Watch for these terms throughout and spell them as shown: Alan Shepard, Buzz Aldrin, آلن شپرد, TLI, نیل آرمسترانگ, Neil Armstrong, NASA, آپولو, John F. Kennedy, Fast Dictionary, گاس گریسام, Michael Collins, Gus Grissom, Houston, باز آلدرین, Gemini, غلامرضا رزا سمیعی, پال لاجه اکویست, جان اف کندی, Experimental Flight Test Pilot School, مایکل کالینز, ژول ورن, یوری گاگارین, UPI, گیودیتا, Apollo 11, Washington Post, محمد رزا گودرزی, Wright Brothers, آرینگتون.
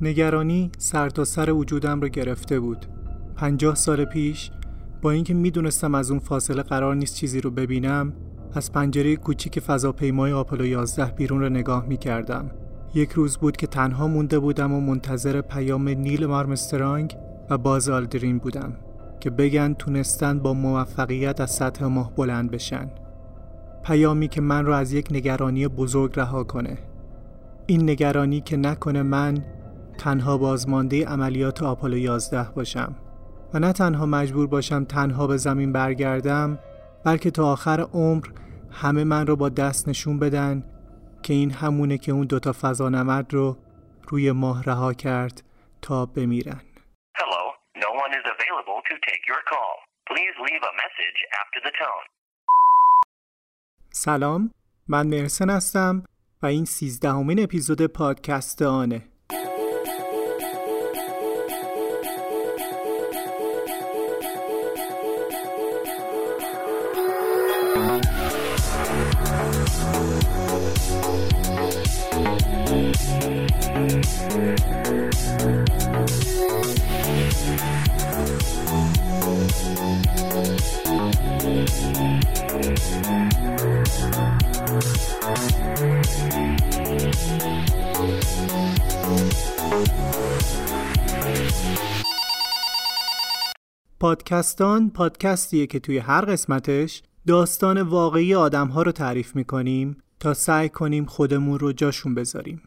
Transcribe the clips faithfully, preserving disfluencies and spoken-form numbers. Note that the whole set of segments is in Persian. نگرانی سرتاسر وجودم رو گرفته بود. پنجاه سال پیش با اینکه میدونستم از اون فاصله قرار نیست چیزی رو ببینم، از پنجره کوچیک فضاپیمای آپولو یازده بیرون رو نگاه می‌کردم. یک روز بود که تنها مونده بودم و منتظر پیام نیل آرمسترانگ و باز آلدرین بودم که بگن تونستن با موفقیت از سطح ماه بلند بشن. پیامی که من رو از یک نگرانی بزرگ رها کنه. این نگرانی که نکنه من تنها بازمانده عملیات آپولو یازده باشم و نه تنها مجبور باشم تنها به زمین برگردم، بلکه تا آخر عمر همه من رو با دست نشون بدن که این همونه که اون دوتا فضانورد رو روی ماه رها کرد تا بمیرن. Hello, no one is available to take your call. Please leave a message after the tone. سلام، من مرسن هستم و این سیزدهمین اپیزود پادکست آنه. پادکستان پادکستیه که توی هر قسمتش داستان واقعی آدم‌ها رو تعریف می‌کنیم تا سعی کنیم خودمون رو جاشون بذاریم.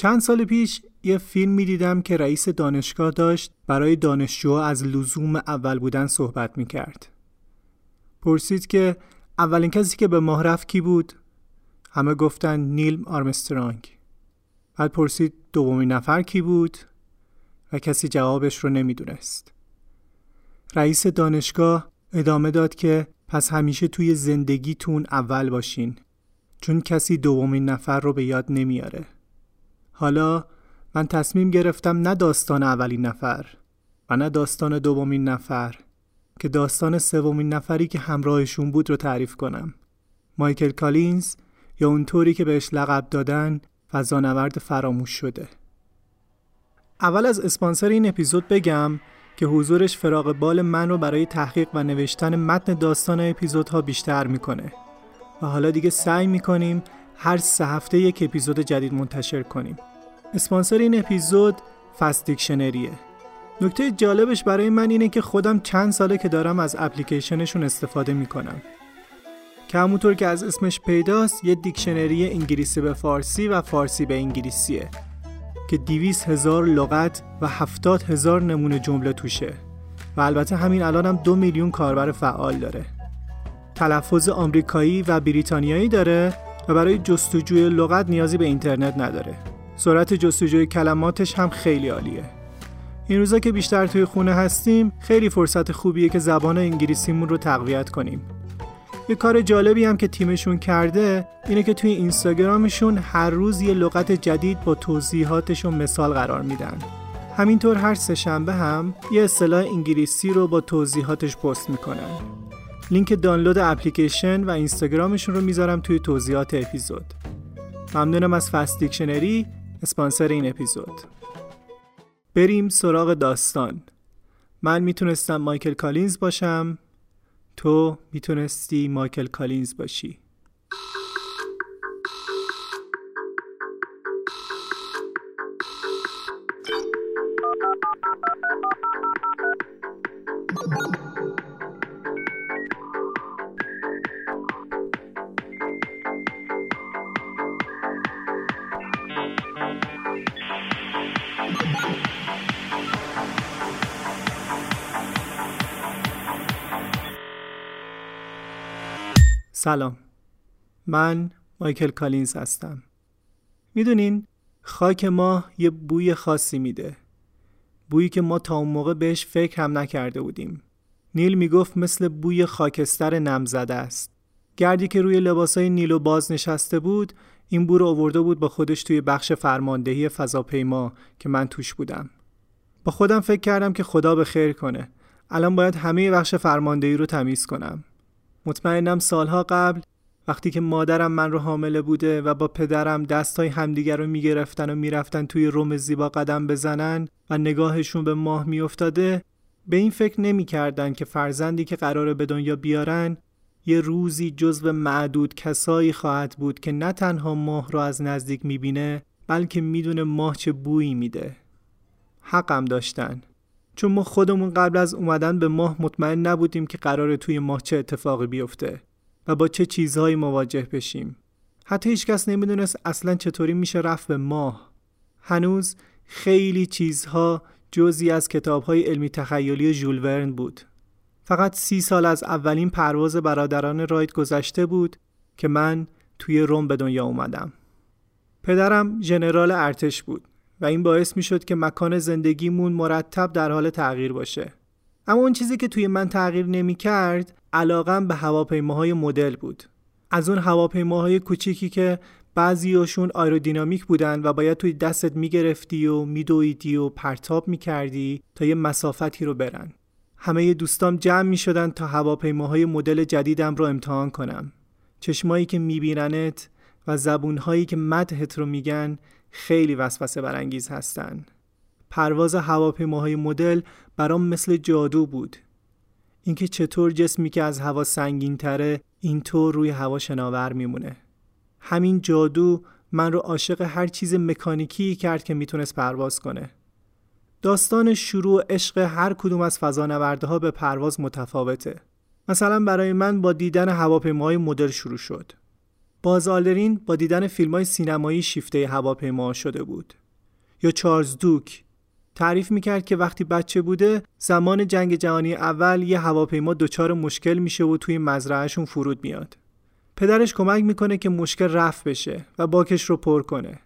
چند سال پیش یه فیلم می دیدم که رئیس دانشگاه داشت برای دانشجوها از لزوم اول بودن صحبت می کرد. پرسید که اولین کسی که به ماه رفت کی بود؟ همه گفتن نیل آرمسترانگ. بعد پرسید دومین نفر کی بود؟ و کسی جوابش رو نمی دونست. رئیس دانشگاه ادامه داد که پس همیشه توی زندگیتون اول باشین، چون کسی دومین نفر رو به یاد نمیاره. حالا من تصمیم گرفتم نه داستان اولین نفر و نه داستان دومین نفر، که داستان سومین نفری که همراهشون بود رو تعریف کنم. مایکل کالینز، یا اونطوری که بهش لقب دادن، فضانورد فراموش شده. اول از اسپانسر این اپیزود بگم که حضورش فراغ بال من رو برای تحقیق و نوشتن متن داستان اپیزودها بیشتر میکنه و حالا دیگه سعی میکنیم هر سه هفته یک اپیزود جدید منتشر کنیم. اسپانسر این اپیزود فست دیکشنریه. نکته جالبش برای من اینه که خودم چند ساله که دارم از اپلیکیشنشون استفاده میکنم که همونطور که از اسمش پیداست یه دیکشنری انگلیسی به فارسی و فارسی به انگلیسیه که دویست هزار لغت و هفتاد هزار نمونه جمله توشه و البته همین الانم هم دو میلیون کاربر فعال داره. تلفظ آمریکایی و بریتانیایی داره و برای جستجوی لغت نیازی به اینترنت نداره. سرعت جستجوی کلماتش هم خیلی عالیه. این روزا که بیشتر توی خونه هستیم، خیلی فرصت خوبیه که زبان انگلیسیمون رو تقویت کنیم. یه کار جالبی هم که تیمشون کرده اینه که توی اینستاگرامشون هر روز یه لغت جدید با توضیحاتش و مثال قرار میدن. همینطور هر سه شنبه هم یه اصطلاح انگلیسی رو با توضیحاتش پست میکنن. لینک دانلود اپلیکیشن و اینستاگرامشون رو میذارم توی توضیحات اپیزود. ممنونم از فست دیکشنری، اسپانسر این اپیزود. بریم سراغ داستان. من میتونستم مایکل کالینز باشم، تو میتونستی مایکل کالینز باشی. سلام، من مایکل کالینز هستم. میدونین خاک ماه یه بوی خاصی میده، بویی که ما تا اون موقع بهش فکر هم نکرده بودیم. نیل میگفت مثل بوی خاکستر نمزده است. گردی که روی لباسای نیلو باز نشسته بود، این بو رو آورده بود با خودش توی بخش فرماندهی فضاپیما که من توش بودم. با خودم فکر کردم که خدا به خیر کنه. الان باید همه بخش فرماندهی رو تمیز کنم. مطمئنم سالها قبل وقتی که مادرم من رو حامله بوده و با پدرم دستای همدیگر رو میگرفتن و میرفتن توی روم زیبا قدم بزنن و نگاهشون به ماه میافتاده، به این فکر نمی‌کردن که فرزندی که قراره به دنیا بیارن یه روزی جزو معدود کسایی خواهد بود که نه تنها ماه رو از نزدیک میبینه، بلکه میدونه ماه چه بویی میده. حقم داشتن، چون ما خودمون قبل از اومدن به ماه مطمئن نبودیم که قراره توی ماه چه اتفاقی بیفته و با چه چیزهایی مواجه بشیم. حتی هیچکس نمیدونست اصلا چطوری میشه رفت به ماه. هنوز خیلی چیزها جزئی از کتاب‌های علمی تخیلی ژول ورن بود. فقط سی سال از اولین پرواز برادران رایت گذشته بود که من توی روم به دنیا اومدم. پدرم ژنرال ارتش بود و این باعث میشد که مکان زندگیمون مرتب در حال تغییر باشه. اما اون چیزی که توی من تغییر نمی‌کرد، علاقم به هواپیماهای مدل بود. از اون هواپیماهای کوچیکی که بعضیاشون آیرودینامیک بودن و باید توی دستت میگرفتی و میدویدی و پرتاب میکردی تا یه مسافتی رو برن. همه دوستام جمع میشدن تا هواپیماهای مدل جدیدم رو امتحان کنم. چشمایی که میبیننت و زبونهایی که مدحت رو میگن خیلی وسوسه برانگیز هستن. پرواز هواپیماهای مدل برام مثل جادو بود. اینکه چطور جسمی که از هوا سنگین‌تره اینطور روی هوا شناور میمونه. همین جادو من رو عاشق هر چیز مکانیکی کرد که میتونست پرواز کنه. داستان شروع عشق هر کدوم از فضانوردها به پرواز متفاوته. مثلا برای من با دیدن هواپیماهای مدل شروع شد. باز آلدرین با دیدن فیلم‌های سینمایی شیفته هواپیما شده بود. یا چارلز دوک تعریف میکرد که وقتی بچه بوده زمان جنگ جهانی اول یه هواپیما دچار مشکل میشه و توی مزرعهشون فرود میاد. پدرش کمک میکنه که مشکل رفع بشه و باکش رو پر کنه.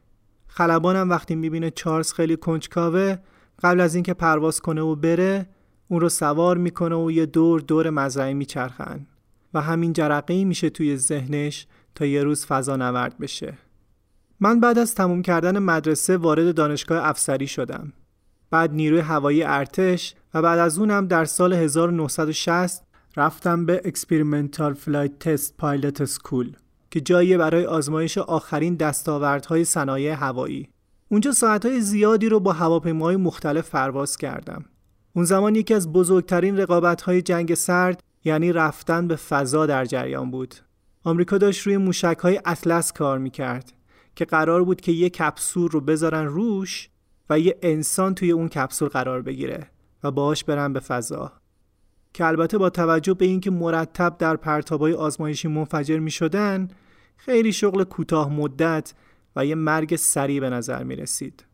خلبانم وقتی میبینه چارلز خیلی کنجکاوه، قبل از اینکه پرواز کنه و بره اون رو سوار میکنه و یه دور دور مزرعه میچرخن و همین جرقه‌ای میشه توی ذهنش تا یه روز فضانورد بشه. من بعد از تموم کردن مدرسه وارد دانشگاه افسری شدم. بعد نیروی هوایی ارتش و بعد از اونم در سال هزار و نهصد و شصت رفتم به Experimental Flight Test Pilot School که جایی برای آزمایش آخرین دستاوردهای صنایع هوایی. اونجا ساعتهای زیادی رو با هواپیماهای مختلف پرواز کردم. اون زمان یکی از بزرگترین رقابت‌های جنگ سرد، یعنی رفتن به فضا، در جریان بود. آمریکا داشت روی موشک‌های اطلس کار می‌کرد که قرار بود که یه کپسول رو بذارن روش و یه انسان توی اون کپسول قرار بگیره و باهاش برن به فضا. که البته با توجه به اینکه مرتب در پرتاب‌های آزمایشی منفجر می‌شدن، خیلی شغل کوتاه مدت و یه مرگ سریع به نظر می رسید.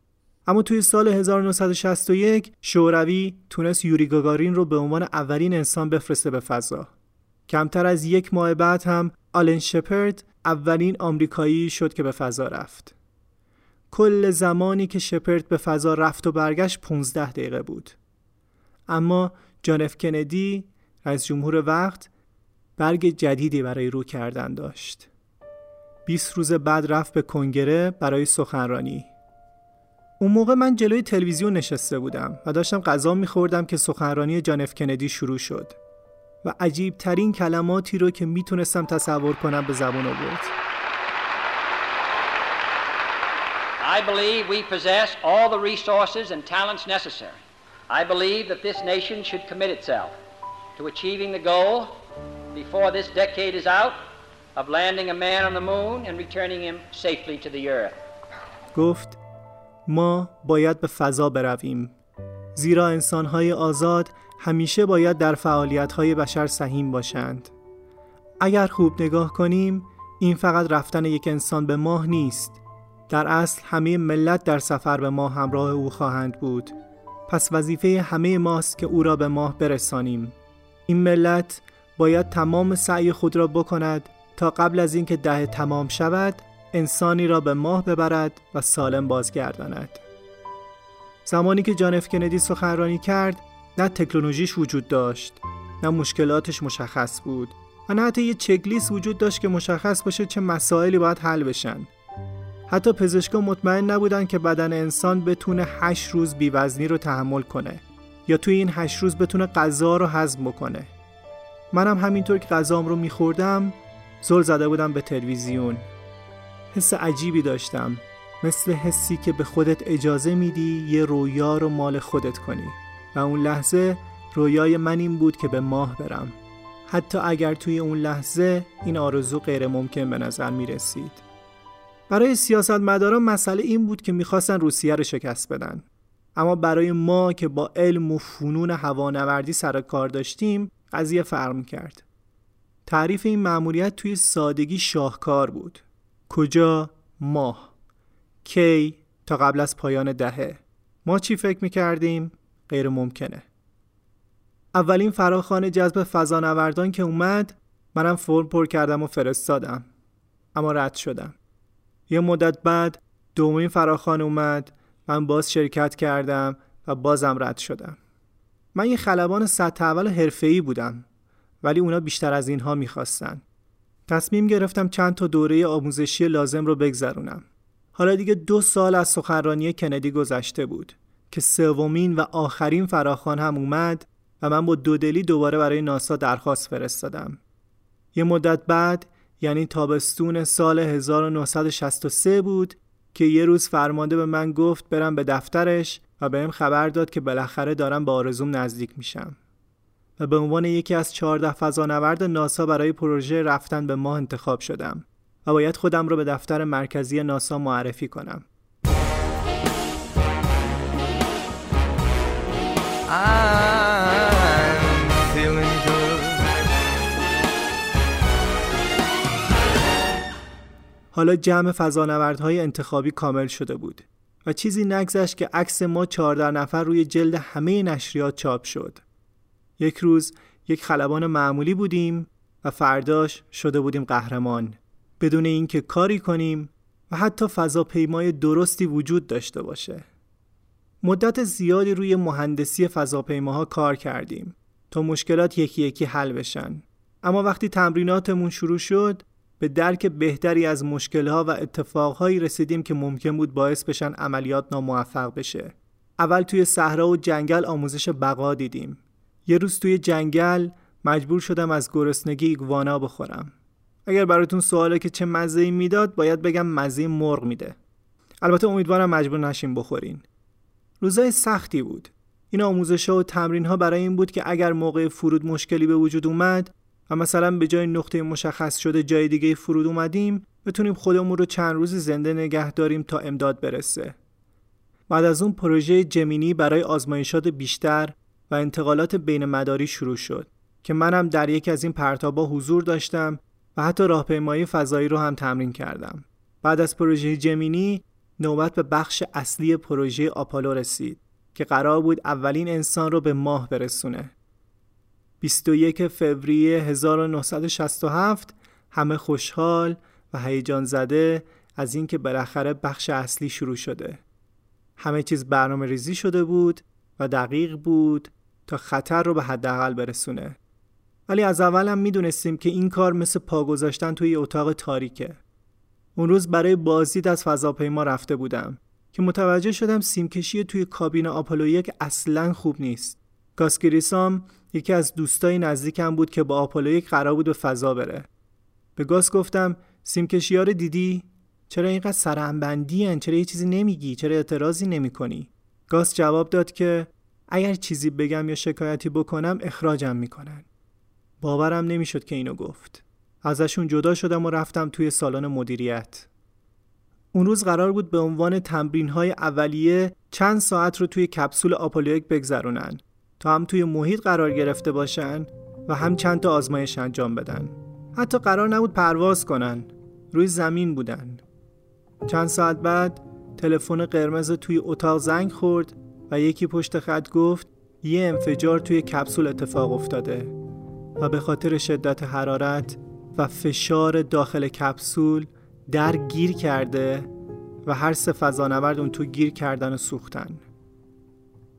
اما توی سال هزار و نهصد و شصت و یک شوروی تونست یوری گاگارین رو به عنوان اولین انسان بفرسته به فضا. کمتر از یک ماه بعد هم آلن شپرد اولین آمریکایی شد که به فضا رفت. کل زمانی که شپرد به فضا رفت و برگشت پانزده دقیقه بود. اما جان اف کندی، رئیس جمهور وقت، برگ جدیدی برای رو کردن داشت. بیست روز بعد رفت به کنگره برای سخنرانی. اون موقع من جلوی تلویزیون نشسته بودم و داشتم غذا می‌خوردم که سخنرانی جان اف کندی شروع شد و عجیب‌ترین کلماتی رو که میتونستم تصور کنم به زبان آورد. I believe we possess all the resources and talents necessary. I believe that this nation should commit itself to achieving the goal before this decade is out. of landing a man on the moon and returning him safely to the earth. گفت ما باید به فضا برویم، زیرا انسان‌های آزاد همیشه باید در فعالیت‌های بشر سهیم باشند. اگر خوب نگاه کنیم، این فقط رفتن یک انسان به ماه نیست. در اصل همه ملت در سفر به ماه همراه او خواهند بود. پس وظیفه همه ماست که او را به ماه برسانیم. این ملت باید تمام سعی خود را بکند تا قبل از اینکه دهه تمام شود، انسانی را به ماه ببرد و سالم بازگرداند. زمانی که جان اف کندی سخنرانی کرد، نه تکنولوژیش وجود داشت، نه مشکلاتش مشخص بود، و نه حتی یه چکلیست وجود داشت که مشخص باشه چه مسائلی باید حل بشن. حتی پزشکان مطمئن نبودن که بدن انسان بتونه هشت روز بی‌وزنی رو تحمل کنه یا توی این هشت روز بتونه غذا رو هضم بکنه. منم همینطور که غذام رو می‌خوردم، زل زده بودم به تلویزیون. حس عجیبی داشتم، مثل حسی که به خودت اجازه میدی یه رویا رو مال خودت کنی. و اون لحظه رویای من این بود که به ماه برم، حتی اگر توی اون لحظه این آرزو غیر ممکن به نظر می رسید. برای سیاستمداران مسئله این بود که می خواستن روسیه رو شکست بدن، اما برای ما که با علم و فنون هوانوردی سر کار داشتیم قضیه فرق کرد. تعریف این مأموریت توی سادگی شاهکار بود. کجا؟ ماه. کی؟ تا قبل از پایان دهه. ما چی فکر می کردیم؟ غیر ممکنه. اولین فراخوان جذب فضانوردان که اومد، منم فرم پر کردم و فرستادم، اما رد شدم. یه مدت بعد دومین فراخوان اومد، من باز شرکت کردم و بازم رد شدم. من یه خلبان سطح اول حرفه‌ای بودم، ولی اونا بیشتر از اینها میخواستن. تصمیم گرفتم چند تا دوره آموزشی لازم رو بگذرونم. حالا دیگه دو سال از سخنرانی کندی گذشته بود که سومین و آخرین فراخوان هم اومد و من با دودلی دوباره برای ناسا درخواست فرستادم. یه مدت بعد، یعنی تابستون سال هزار و نهصد و شصت و سه بود که یه روز فرمانده به من گفت برم به دفترش و بهم خبر داد که بالاخره دارم به آرزوم نزدیک میشم و به عنوان یکی از چهارده فضانورد ناسا برای پروژه رفتن به ماه انتخاب شدم و باید خودم رو به دفتر مرکزی ناسا معرفی کنم. آه حالا جمع فضانوردهای انتخابی کامل شده بود و چیزی نگذشت که عکس ما چهارده نفر روی جلد همه نشریات چاپ شد. یک روز یک خلبان معمولی بودیم و فرداش شده بودیم قهرمان، بدون اینکه کاری کنیم و حتی فضاپیمای درستی وجود داشته باشه. مدت زیادی روی مهندسی فضاپیماها کار کردیم تا مشکلات یکی یکی حل بشن، اما وقتی تمریناتمون شروع شد به درک بهتری از مشکل‌ها و اتفاق‌هایی رسیدیم که ممکن بود باعث بشن عملیات ناموفق بشه. اول توی صحرا و جنگل آموزش بقا دیدیم. یه روز توی جنگل مجبور شدم از گرسنگی ایگوانا بخورم. اگر براتون سواله که چه مزه‌ای میداد، باید بگم مزه مرغ میده. البته امیدوارم مجبور نشین بخورین. روزای سختی بود. این آموزش‌ها و تمرین‌ها برای این بود که اگر موقع فرود مشکلی به وجود اومد و مثلا به جای نقطه مشخص شده جای دیگه فرود اومدیم، بتونیم خودمون رو چند روزی زنده نگه داریم تا امداد برسه. بعد از اون پروژه جمینی برای آزمایشات بیشتر و انتقالات بین مداری شروع شد که منم در یکی از این پرتاب‌ها حضور داشتم و حتی راهپیمایی فضایی رو هم تمرین کردم. بعد از پروژه جمینی نوبت به بخش اصلی پروژه آپولو رسید که قرار بود اولین انسان رو به ماه برسونه. بیست و یکم فوریه هزار و نهصد و شصت و هفت همه خوشحال و هیجان زده از اینکه بالاخره بخش اصلی شروع شده. همه چیز برنامه ریزی شده بود و دقیق بود تا خطر رو به حداقل برسونه. ولی از اول هم می دونستیم که این کار مثل پا گذاشتن توی اتاق تاریکه. اون روز برای بازدید از فضاپیما رفته بودم که متوجه شدم سیمکشی توی کابین آپولو یک اصلاً خوب نیست. گاس گریسام یکی از دوستای نزدیکم بود که با آپولو یک قرار بود به فضا بره. به گاس گفتم سیمکشی‌ها رو دیدی؟ چرا اینقدر سرهمبندین؟ چرا یه چیزی نمیگی؟ چرا اعتراضی نمی‌کنی؟ گاس جواب داد که اگر چیزی بگم یا شکایتی بکنم اخراجم میکنن. باورم نمیشد که اینو گفت. ازشون جدا شدم و رفتم توی سالن مدیریت. اون روز قرار بود به عنوان تمرین‌های اولیه چند ساعت رو توی کپسول آپولو یک بگذرونن تا هم توی محیط قرار گرفته باشن و هم چند تا آزمایش انجام بدن. حتی قرار نبود پرواز کنن، روی زمین بودن. چند ساعت بعد تلفن قرمز توی اتاق زنگ خورد و یکی پشت خط گفت یه انفجار توی کپسول اتفاق افتاده و به خاطر شدت حرارت و فشار داخل کپسول در گیر کرده و هر سه فضانورد اون تو گیر کردن و سوختن.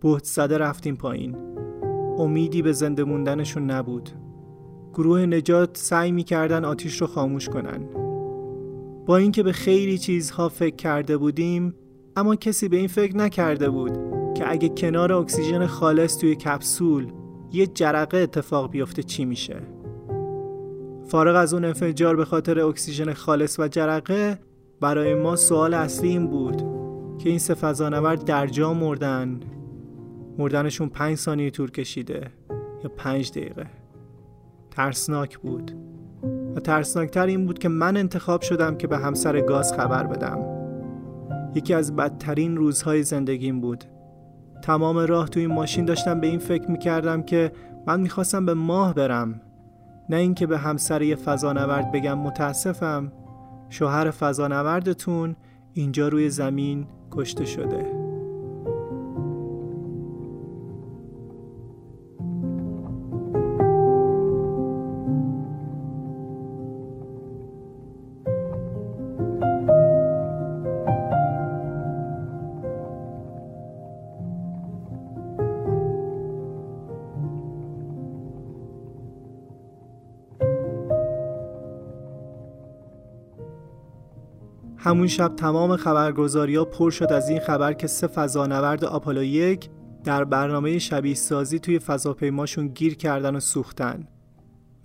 بهت زده رفتیم پایین. امیدی به زنده موندنشون نبود. گروه نجات سعی می‌کردن آتیش رو خاموش کنن. با اینکه به خیلی چیزها فکر کرده بودیم، اما کسی به این فکر نکرده بود که اگه کنار اکسیژن خالص توی کپسول یه جرقه اتفاق بیفته چی میشه؟ فارغ از اون انفجار به خاطر اکسیژن خالص و جرقه، برای ما سوال اصلی این بود که این سه فضانورد در جا مردن، مردنشون پنج ثانیه طول کشیده یا پنج دقیقه. ترسناک بود و ترسناکتر این بود که من انتخاب شدم که به همسر گاز خبر بدم. یکی از بدترین روزهای زندگیم بود. تمام راه توی ماشین داشتم به این فکر میکردم که من میخواستم به ماه برم، نه اینکه به همسر یه فضانورد بگم متاسفم شوهر فضانوردتون اینجا روی زمین کشته شده. همون شب تمام خبرگزاری‌ها پر شد از این خبر که سه فضانورد آپولو یک در برنامه شبیه سازی توی فضاپیماشون گیر کردن و سوختن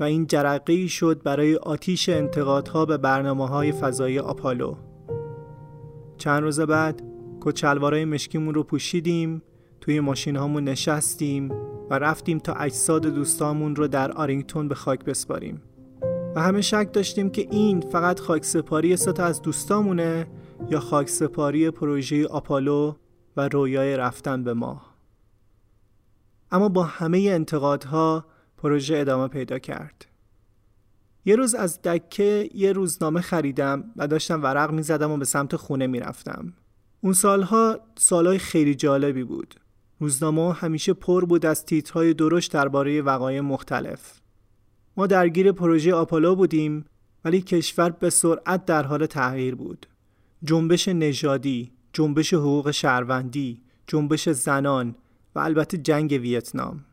و این جرقه‌ای شد برای آتیش انتقادها به برنامه‌های فضایی آپولو. چند روز بعد کچلوارای مشکیمون رو پوشیدیم، توی ماشین‌هامون نشستیم و رفتیم تا اجساد دوستامون رو در آرینگتون به خاک بسپاریم. و همه شک داشتیم که این فقط خاکسپاری سه تا از دوستامونه یا خاکسپاری پروژه آپولو و رویای رفتن به ماه. اما با همه انتقادها پروژه ادامه پیدا کرد. یه روز از دکه یه روزنامه خریدم و داشتم ورق می‌زدم و به سمت خونه می‌رفتم. اون سالها سالهای خیلی جالبی بود. روزنامه همیشه پر بود از تیترهای درشت درباره وقایع مختلف. ما درگیر پروژه آپولو بودیم ولی کشور به سرعت در حال تغییر بود. جنبش نژادی، جنبش حقوق شهروندی، جنبش زنان و البته جنگ ویتنام.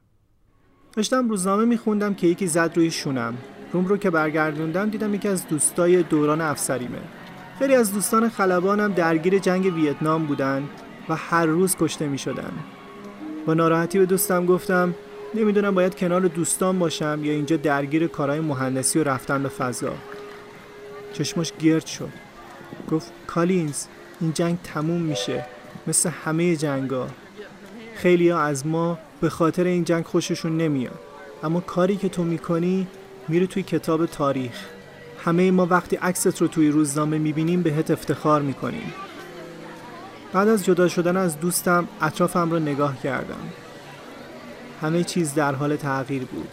داشتم روزنامه میخوندم که یکی زد روی شونم. روم رو که برگردوندم دیدم یکی از دوستای دوران افسریمه. خیلی از دوستان خلبانم درگیر جنگ ویتنام بودن و هر روز کشته میشدن. با ناراحتی به دوستم گفتم نمیدونم باید کنار دوستان باشم یا اینجا درگیر کارهای مهندسی و رفتن به فضا. چشمش گرد شد. گفت کالینز این جنگ تموم میشه، مثل همه جنگا. خیلی ها از ما به خاطر این جنگ خوششون نمیاد، اما کاری که تو میکنی میره توی کتاب تاریخ. همه ما وقتی عکست رو توی روزنامه میبینیم بهت افتخار میکنیم. بعد از جدا شدن از دوستم اطرافم رو نگاه کردم. همه چیز در حال تغییر بود،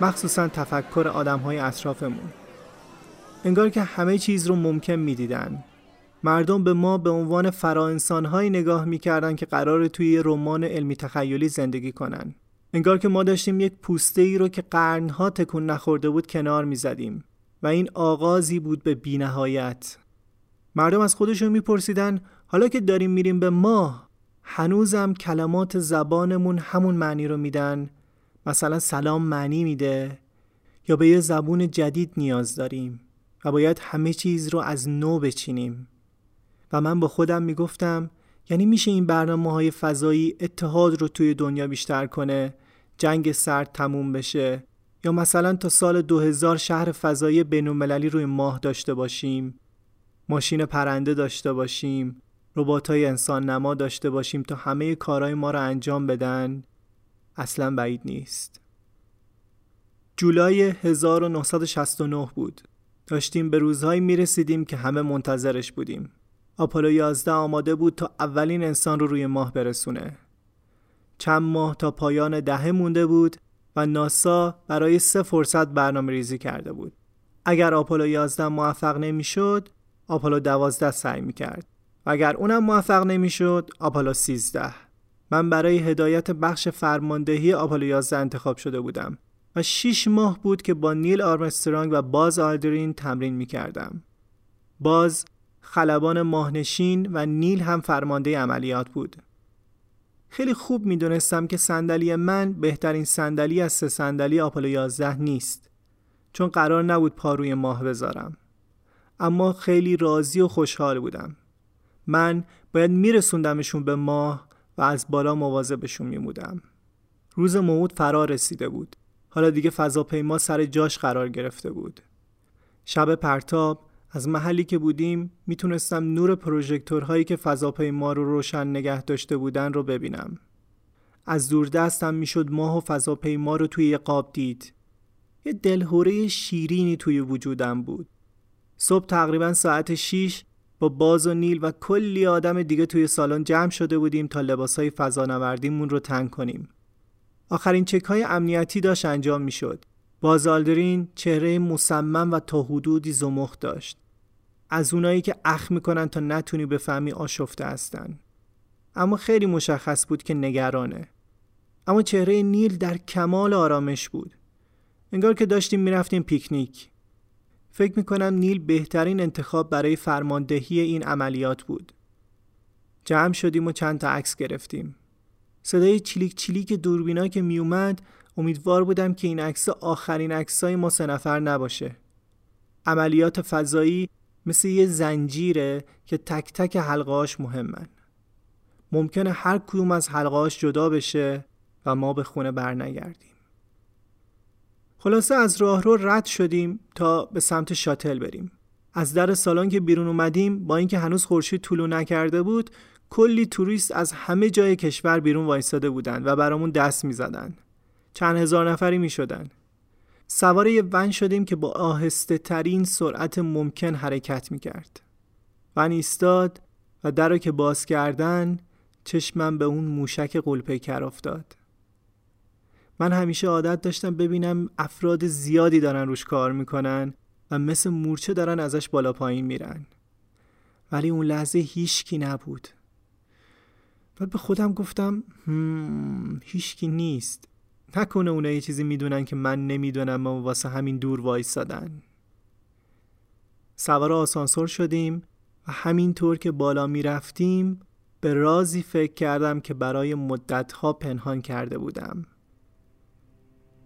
مخصوصا تفکر آدم‌های اطرافمون. انگار که همه چیز رو ممکن می‌دیدن. مردم به ما به عنوان فراانسان‌های نگاه می‌کردن که قراره توی یه رمان علمی تخیلی زندگی کنن. انگار که ما داشتیم یک پوسته‌ای رو که قرن‌ها تکون نخورده بود کنار می‌زدیم و این آغازی بود به بی‌نهایت. مردم از خودشون می‌پرسیدن حالا که داریم میریم به ماه، هنوزم کلمات زبانمون همون معنی رو میدن؟ مثلا سلام معنی میده؟ یا به یه زبون جدید نیاز داریم و باید همه چیز رو از نو بچینیم؟ و من با خودم میگفتم یعنی میشه این برنامه‌های فضایی اتحاد رو توی دنیا بیشتر کنه، جنگ سرد تموم بشه، یا مثلا تا سال دو هزار شهر فضایی بین‌المللی روی ماه داشته باشیم، ماشین پرنده داشته باشیم، رباتای انسان نما داشته باشیم تا همه کارهای ما رو انجام بدن؟ اصلا بعید نیست. جولای هزار و نهصد و شصت و نه بود. داشتیم به روزهایی میرسیدیم که همه منتظرش بودیم. آپولو یازده آماده بود تا اولین انسان رو روی ماه برسونه. چند ماه تا پایان دهه مونده بود و ناسا برای سه فرصت برنامه ریزی کرده بود. اگر آپولو یازده موفق نمیشد، آپولو دوازده سعی میکرد. اگر اونم موفق نمیشد، آپولو سیزده. من برای هدایت بخش فرماندهی آپولو یازده انتخاب شده بودم و شش ماه بود که با نیل آرمسترانگ و باز آلدرین تمرین میکردم. باز خلبان ماهنشین و نیل هم فرمانده عملیات بود. خیلی خوب میدونستم که صندلی من بهترین صندلی از سه صندلی آپولو یازده نیست، چون قرار نبود پا روی ماه بذارم. اما خیلی راضی و خوشحال بودم. من باید میرسوندمشون به ماه و از بالا مواظبشون میمودم. روز موعود فرا رسیده بود. حالا دیگه فضاپیما سر جاش قرار گرفته بود. شب پرتاب از محلی که بودیم میتونستم نور پروژکتورهایی که فضاپیما رو روشن نگه داشته بودن رو ببینم. از دوردستم میشد ماه و فضاپیما رو توی یه قاب دید. یه دلهوره شیرینی توی وجودم بود. صبح تقریبا ساعت شیش با باز و نیل و کلی آدم دیگه توی سالن جمع شده بودیم تا لباسای فضانوردیمون رو تنگ کنیم. آخرین چک‌های امنیتی داشت انجام میشد. باز آلدرین چهره مصمم و تا حدودی زمخت داشت. از اونایی که اخم میکنن تا نتونی بفهمی آشفته هستن. اما خیلی مشخص بود که نگرانه. اما چهره نیل در کمال آرامش بود. انگار که داشتیم میرفتیم پیکنیک. فکر میکنم نیل بهترین انتخاب برای فرماندهی این عملیات بود. جمع شدیم و چند تا عکس گرفتیم. صدای چلیک چلیک دوربینا که می اومد، امیدوار بودم که این عکس آخرین عکسای ما سه نفر نباشه. عملیات فضایی مثل یه زنجیره که تک تک حلقه‌اش مهمن. ممکنه هر کدوم از حلقه‌اش جدا بشه و ما به خونه برنگردیم. خلاصه از راهرو رد شدیم تا به سمت شاتل بریم. از در سالن که بیرون اومدیم، با اینکه هنوز خورشید طلوع نکرده بود، کلی توریست از همه جای کشور بیرون وایساده بودن و برامون دست می‌زدن. چند هزار نفری می‌شدن. سوار یه ون شدیم که با آهسته ترین سرعت ممکن حرکت می‌کرد. ون ایستاد و در رو که باز کردن، چشمم به اون موشک غول‌پیکر افتاد. من همیشه عادت داشتم ببینم افراد زیادی دارن روش کار می‌کنن و مثل مورچه دارن ازش بالا پایین میرن. ولی اون لحظه هیچکی نبود. بعد به خودم گفتم هم هیچکی نیست. نکنه اونا یه چیزی میدونن که من نمیدونم و واسه همین دور وایسادن. سوار آسانسور شدیم و همینطور که بالا میرفتیم به رازی فکر کردم که برای مدتها پنهان کرده بودم،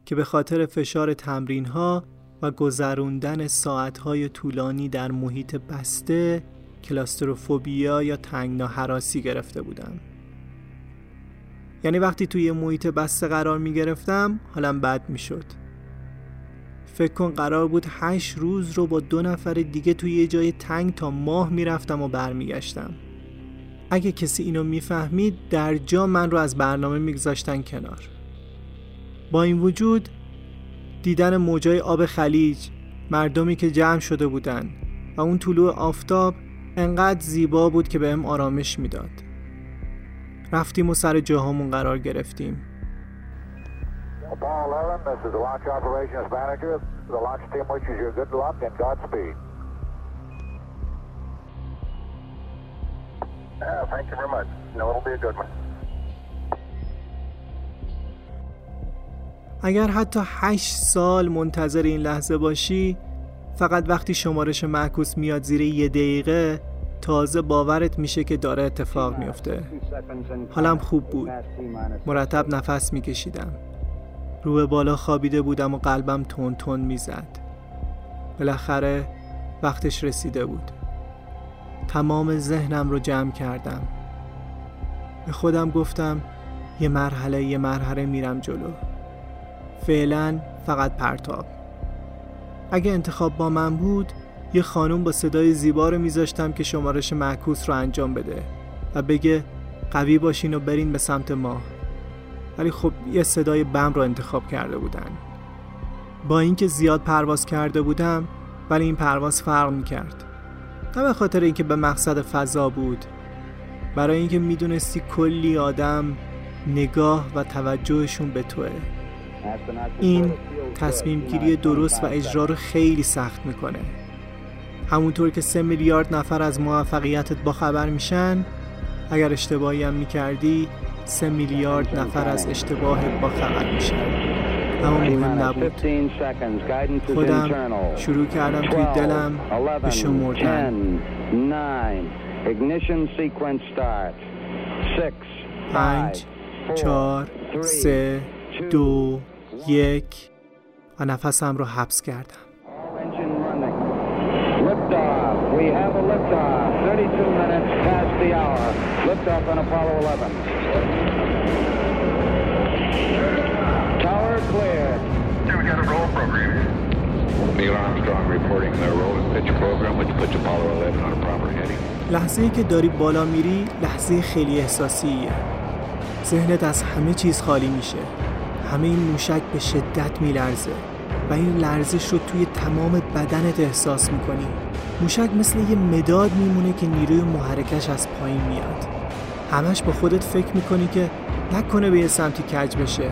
که به خاطر فشار تمرین‌ها و گذروندن ساعت‌های طولانی در محیط بسته کلاستروفوبیا یا تنگناهراسی گرفته بودم. یعنی وقتی توی یه محیط بسته قرار می گرفتم حالم بد می شد. فکر کن قرار بود هشت روز رو با دو نفر دیگه توی یه جای تنگ تا ماه می رفتم و برمی گشتم. اگه کسی اینو می فهمید در جا من رو از برنامه می گذاشتن کنار. با این وجود دیدن موجای آب خلیج، مردمی که جمع شده بودن و اون طلوع آفتاب انقدر زیبا بود که بهم آرامش میداد. رفتیم و سر جاهامون قرار گرفتیم. اگر حتی هشت سال منتظر این لحظه باشی، فقط وقتی شمارش معکوس میاد زیر یه دقیقه تازه باورت میشه که داره اتفاق میفته. حالم خوب بود. مرتب نفس میکشیدم. رو به بالا خوابیده بودم و قلبم تون تون میزد. بالاخره وقتش رسیده بود. تمام ذهنم رو جمع کردم. به خودم گفتم یه مرحله یه مرحله میرم جلو. فعلا فقط پرتاب. اگه انتخاب با من بود، یه خانم با صدای زیبا رو میذاشتم که شمارش معکوس رو انجام بده و بگه قوی باشین و برین به سمت ماه. ولی خب یه صدای بم رو انتخاب کرده بودن. با اینکه زیاد پرواز کرده بودم، ولی این پرواز فرق میکرد. نه به خاطر اینکه به مقصد فضا بود، برای اینکه میدونستی کلی آدم نگاه و توجهشون به توه. این تصمیم گیری درست و اجرا رو خیلی سخت میکنه. همونطور که سه میلیارد نفر از موفقیتت باخبر میشن، اگر اشتباهی هم میکردی سه میلیارد نفر از اشتباهت باخبر میشن. اما مهم نبود. خودم شروع کردم توی دلم به شمردن. پنج چهار، سه، دو، یک و نفسم رو حبس کردم. لحظه‌ای که داری بالا میری لحظه خیلی احساسیه. ذهنت از همه چیز خالی میشه. همه این موشک به شدت میلرزه و این لرزش رو توی تمام بدنت احساس میکنی. موشک مثل یه مداد میمونه که نیروی محرکش از پایین میاد. همش با خودت فکر میکنی که نکنه به یه سمتی کج بشه.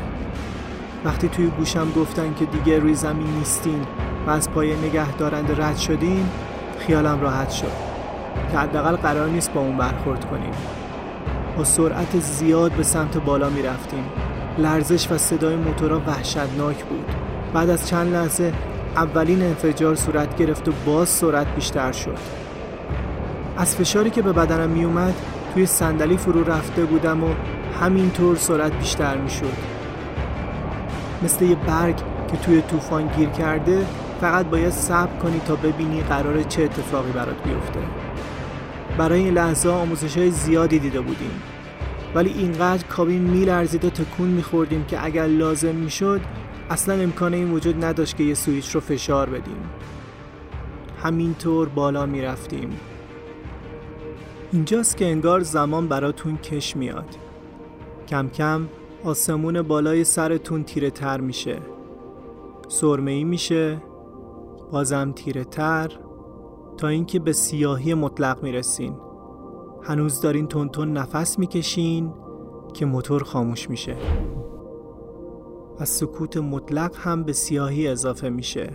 وقتی توی گوشم گفتن که دیگه روی زمین نیستین و از پای نگه دارند رد شدیم، خیالم راحت شد که حداقل قرار نیست با اون برخورد کنیم. با سرعت زیاد به سمت بالا می رفتیم. لرزش و صدای موتورها وحشتناک بود. بعد از چند لحظه اولین انفجار صورت گرفت و باز سرعت بیشتر شد. از فشاری که به بدنم می اومد توی صندلی فرو رفته بودم و همینطور سرعت بیشتر می شد. مثل یه برگ که توی طوفان گیر کرده، فقط باید صبر کنی تا ببینی قراره چه اتفاقی برات بیفته. برای این لحظه آموزش‌های زیادی دیده بودیم، ولی اینقدر کابین میلرزید و تکون می‌خوردیم که اگر لازم می‌شد اصلاً امکان این وجود نداشت که یه سوئیچ رو فشار بدیم. همینطور بالا می‌رفتیم. اینجاست که انگار زمان براتون کش میاد. کم کم آسمون بالای سرتون تیره تر میشه، سرمه‌ای میشه، بازم تیره تر، تا اینکه به سیاهی مطلق میرسین. هنوز دارین تون تون نفس میکشین که موتور خاموش میشه. از سکوت مطلق هم به سیاهی اضافه میشه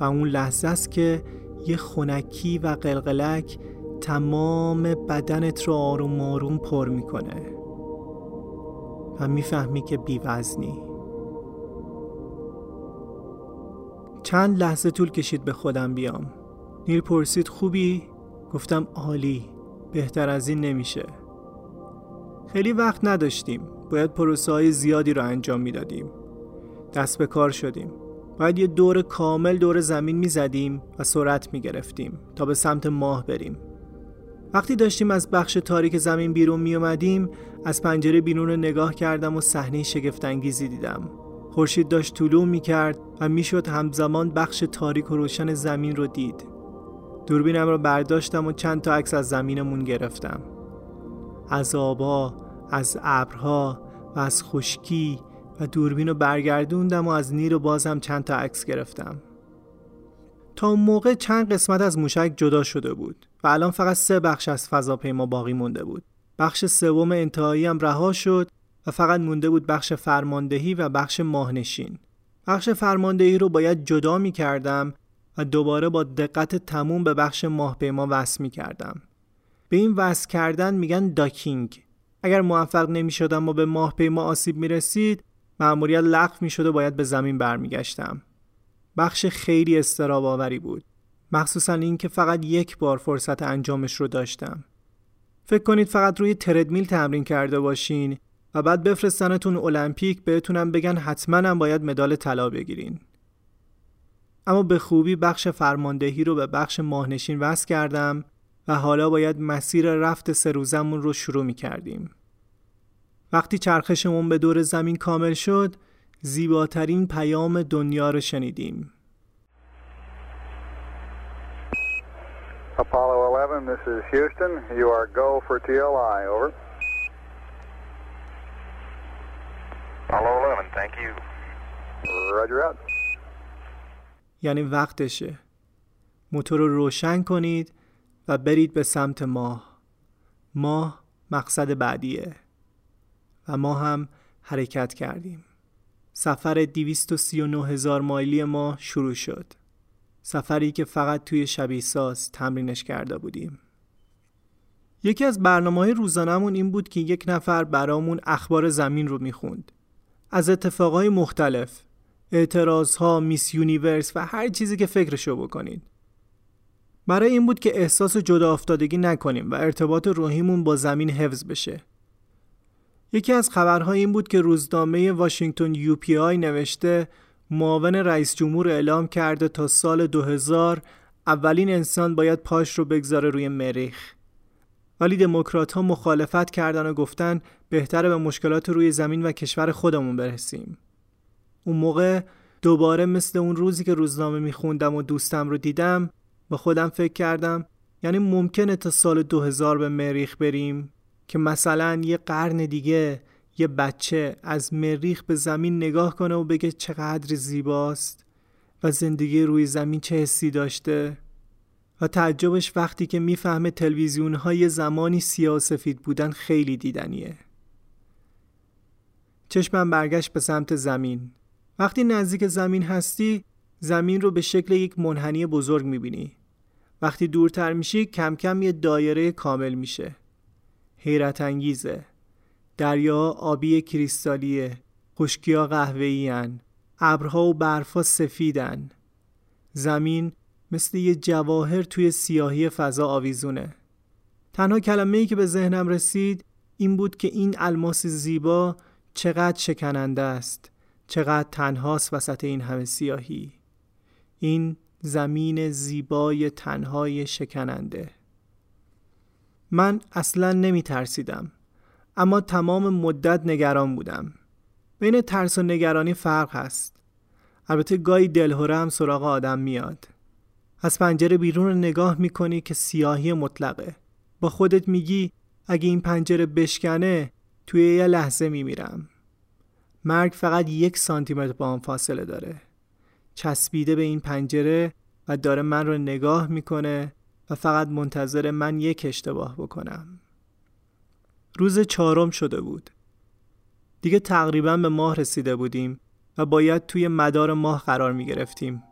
و اون لحظه است که یه خنکی و قلقلک تمام بدنت رو آروم آروم پر میکنه و میفهمی که بی‌وزنی. چند لحظه طول کشید به خودم بیام. نیل پرسید خوبی؟ گفتم عالی، بهتر از این نمیشه. خیلی وقت نداشتیم، باید پروسه‌های زیادی رو انجام میدادیم. دست به کار شدیم. باید یه دور کامل دور زمین میزدیم و سرعت میگرفتیم تا به سمت ماه بریم. وقتی داشتیم از بخش تاریک زمین بیرون می اومدیم، از پنجره بیرون نگاه کردم و صحنه شگفت‌انگیزی دیدم. خورشید داشت طلوع می کرد و می شد همزمان بخش تاریک و روشن زمین رو دید. دوربینم رو برداشتم و چند تا عکس از زمینمون گرفتم. از آبا، از ابرها و از خشکی، و دوربین رو برگردوندم و از نیل و بازم چند تا عکس گرفتم. تا اون موقع چند قسمت از موشک جدا شده بود و الان فقط سه بخش از فضاپیما باقی مونده بود. بخش سوم انتهایی هم رها شد و فقط مونده بود بخش فرماندهی و بخش ماهنشین. بخش فرماندهی رو باید جدا می کردم و دوباره با دقت تموم به بخش ماهپیما وصل می کردم. به این وصل کردن میگن داکینگ. اگر موفق نمی شدم و به ماهپیما آسیب می رسید، مأموریت لغو می شد و باید به زمین برمی گشتم. بخش خیلی استراباوری بود، مخصوصا این که فقط یک بار فرصت انجامش رو داشتم. فکر کنید فقط روی تردمیل تمرین کرده باشین و بعد بفرستنتون المپیک بهتونم بگن حتما هم باید مدال طلا بگیرین. اما به خوبی بخش فرماندهی رو به بخش ماهنشین وصل کردم و حالا باید مسیر رفت سه روزمون رو شروع می کردیم. وقتی چرخشمون به دور زمین کامل شد، زیباترین پیام دنیا رو شنیدیم. Apollo eleven, this is Houston. You are go for T L I, over. Apollo eleven, thank you. Roger out. یعنی وقتشه. موتور رو روشن کنید و برید به سمت ماه. ماه مقصد بعدیه. و ما هم حرکت کردیم. سفر دویست و سی و نه هزار مایلی ما شروع شد. سفری که فقط توی شبیه‌ساز تمرینش کرده بودیم. یکی از برنامه‌های روزانه‌مون این بود که یک نفر برامون اخبار زمین رو می‌خوند. از اتفاقای مختلف، اعتراض‌ها، میس یونیورس و هر چیزی که فکرشو بکنید. برای این بود که احساس جدا افتادگی نکنیم و ارتباط روحیمون با زمین حفظ بشه. یکی از خبرها این بود که روزنامه واشنگتن یو پی آی نوشته معاون رئیس جمهور اعلام کرده تا سال دو هزار اولین انسان باید پاش رو بگذاره روی مریخ. ولی دموکرات‌ها مخالفت کردن و گفتن بهتره به مشکلات روی زمین و کشور خودمون برسیم. اون موقع دوباره مثل اون روزی که روزنامه میخوندم و دوستم رو دیدم با خودم فکر کردم یعنی ممکنه تا سال دو هزار به مریخ بریم که مثلا یه قرن دیگه یه بچه از مریخ به زمین نگاه کنه و بگه چقدر زیباست و زندگی روی زمین چه حسی داشته و تعجبش وقتی که میفهمه تلویزیون‌های زمانی سیاه و سفید بودن خیلی دیدنیه. چشمم برگشت به سمت زمین. وقتی نزدیک زمین هستی، زمین رو به شکل یک منحنی بزرگ میبینی. وقتی دورتر میشی، کم کم یه دایره کامل میشه. حیرت انگیزه. دریاها آبی کریستالیه، خشکی‌ها قهوه‌ای ان، ابرها و برف‌ها سفیدن. زمین مثل یه جواهر توی سیاهی فضا آویزونه. تنها کلمه‌ای که به ذهنم رسید این بود که این الماس زیبا چقدر شکننده است، چقدر تنهاست وسط این همه سیاهی. این زمین زیبای تنهای شکننده. من اصلاً نمی ترسیدم، اما تمام مدت نگران بودم. بین ترس و نگرانی فرق هست. البته گاهی دلهره هم سراغ آدم میاد. از پنجره بیرون رو نگاه میکنی که سیاهی مطلقه. با خودت میگی اگه این پنجره بشکنه توی یه لحظه میمیرم. مرگ فقط یک سانتیمتر با هم فاصله داره. چسبیده به این پنجره و داره من رو نگاه میکنه و فقط منتظر من یک اشتباه بکنم. روز چهارم شده بود. دیگه تقریبا به ماه رسیده بودیم و باید توی مدار ماه قرار میگرفتیم.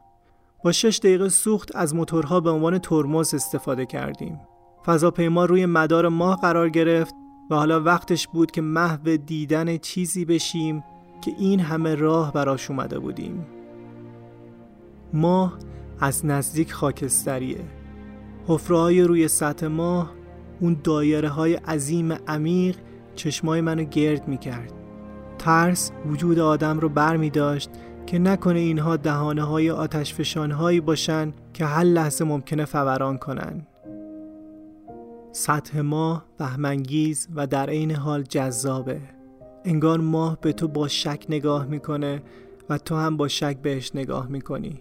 با شش دقیقه سوخت از موتورها به عنوان ترمز استفاده کردیم. فضاپیما روی مدار ماه قرار گرفت و حالا وقتش بود که محو دیدن چیزی بشیم که این همه راه براش اومده بودیم. ماه از نزدیک خاکستریه. حفره‌های روی سطح ماه، اون دایره‌های عظیم عمیق چشمای منو گرد می‌کرد. ترس وجود آدم رو برمی‌داشت که نکنه اینها دهانه‌های آتشفشان‌هایی باشن که هر لحظه ممکنه فوران کنن. سطح ماه وهم‌انگیز و در عین حال جذابه. انگار ماه به تو با شک نگاه میکنه و تو هم با شک بهش نگاه میکنی.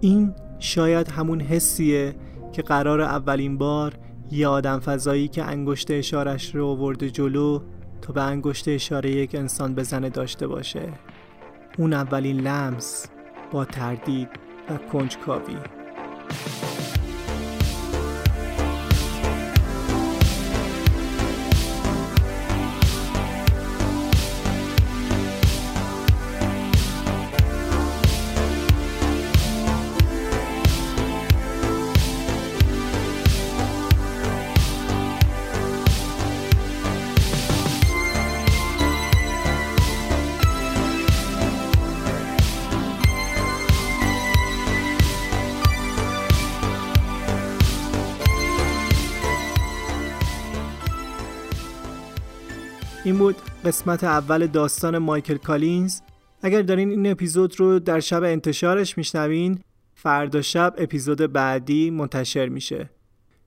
این شاید همون حسیه که قرار اولین بار یه آدم فضایی که انگشت اشارش رو آورده جلو تا به انگشت اشاره یک انسان بزنه داشته باشه. اون اولین لمس با تردید و کنجکاوی. این بود قسمت اول داستان مایکل کالینز. اگر دارین این اپیزود رو در شب انتشارش میشنوین، فردا شب اپیزود بعدی منتشر میشه.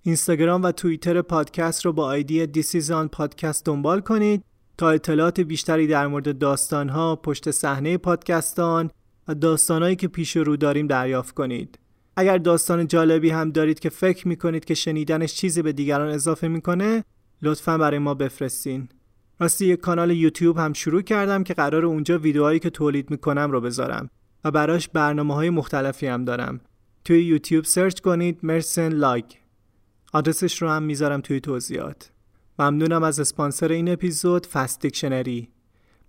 اینستاگرام و توییتر پادکست رو با آیدی This is on Podcast دنبال کنید تا اطلاعات بیشتری در مورد داستانها، پشت صحنه پادکستان و داستانهایی که پیش رو داریم دریافت کنید. اگر داستان جالبی هم دارید که فکر میکنید که شنیدنش چیزی به دیگران اضافه میکنه، لطفاً برای ما بفرستین. راستی یک کانال یوتیوب هم شروع کردم که قراره اونجا ویدیوهایی که تولید میکنم رو بذارم و براش برنامه‌های مختلفی هم دارم. توی یوتیوب سرچ کنید مرسن لایک. آدرسش رو هم میذارم توی توضیحات. ممنونم از اسپانسر این اپیزود فست دیکشنری.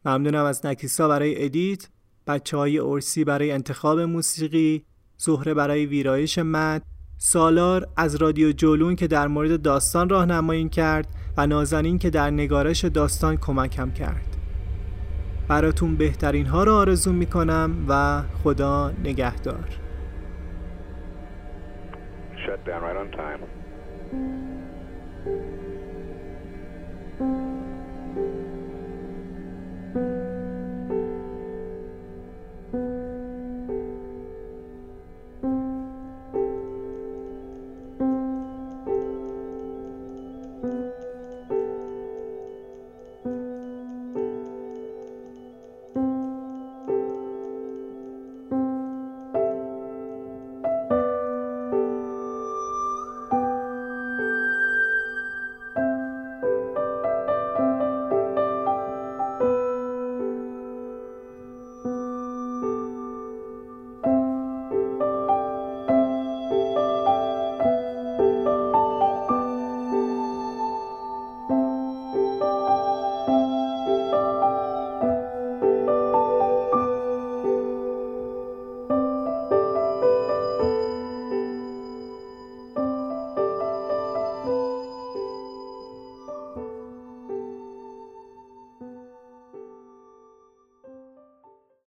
ممنونم از نکیسا برای ادیت، بچه‌های اورسی برای انتخاب موسیقی، زهره برای ویرایش متن، سالار از رادیو جولون که در مورد داستان راهنمایی کرد و نازنین که در نگارش داستان کمکم کرد. براتون بهترین ها را آرزو میکنم و خدا نگهدار. Shut down right on time.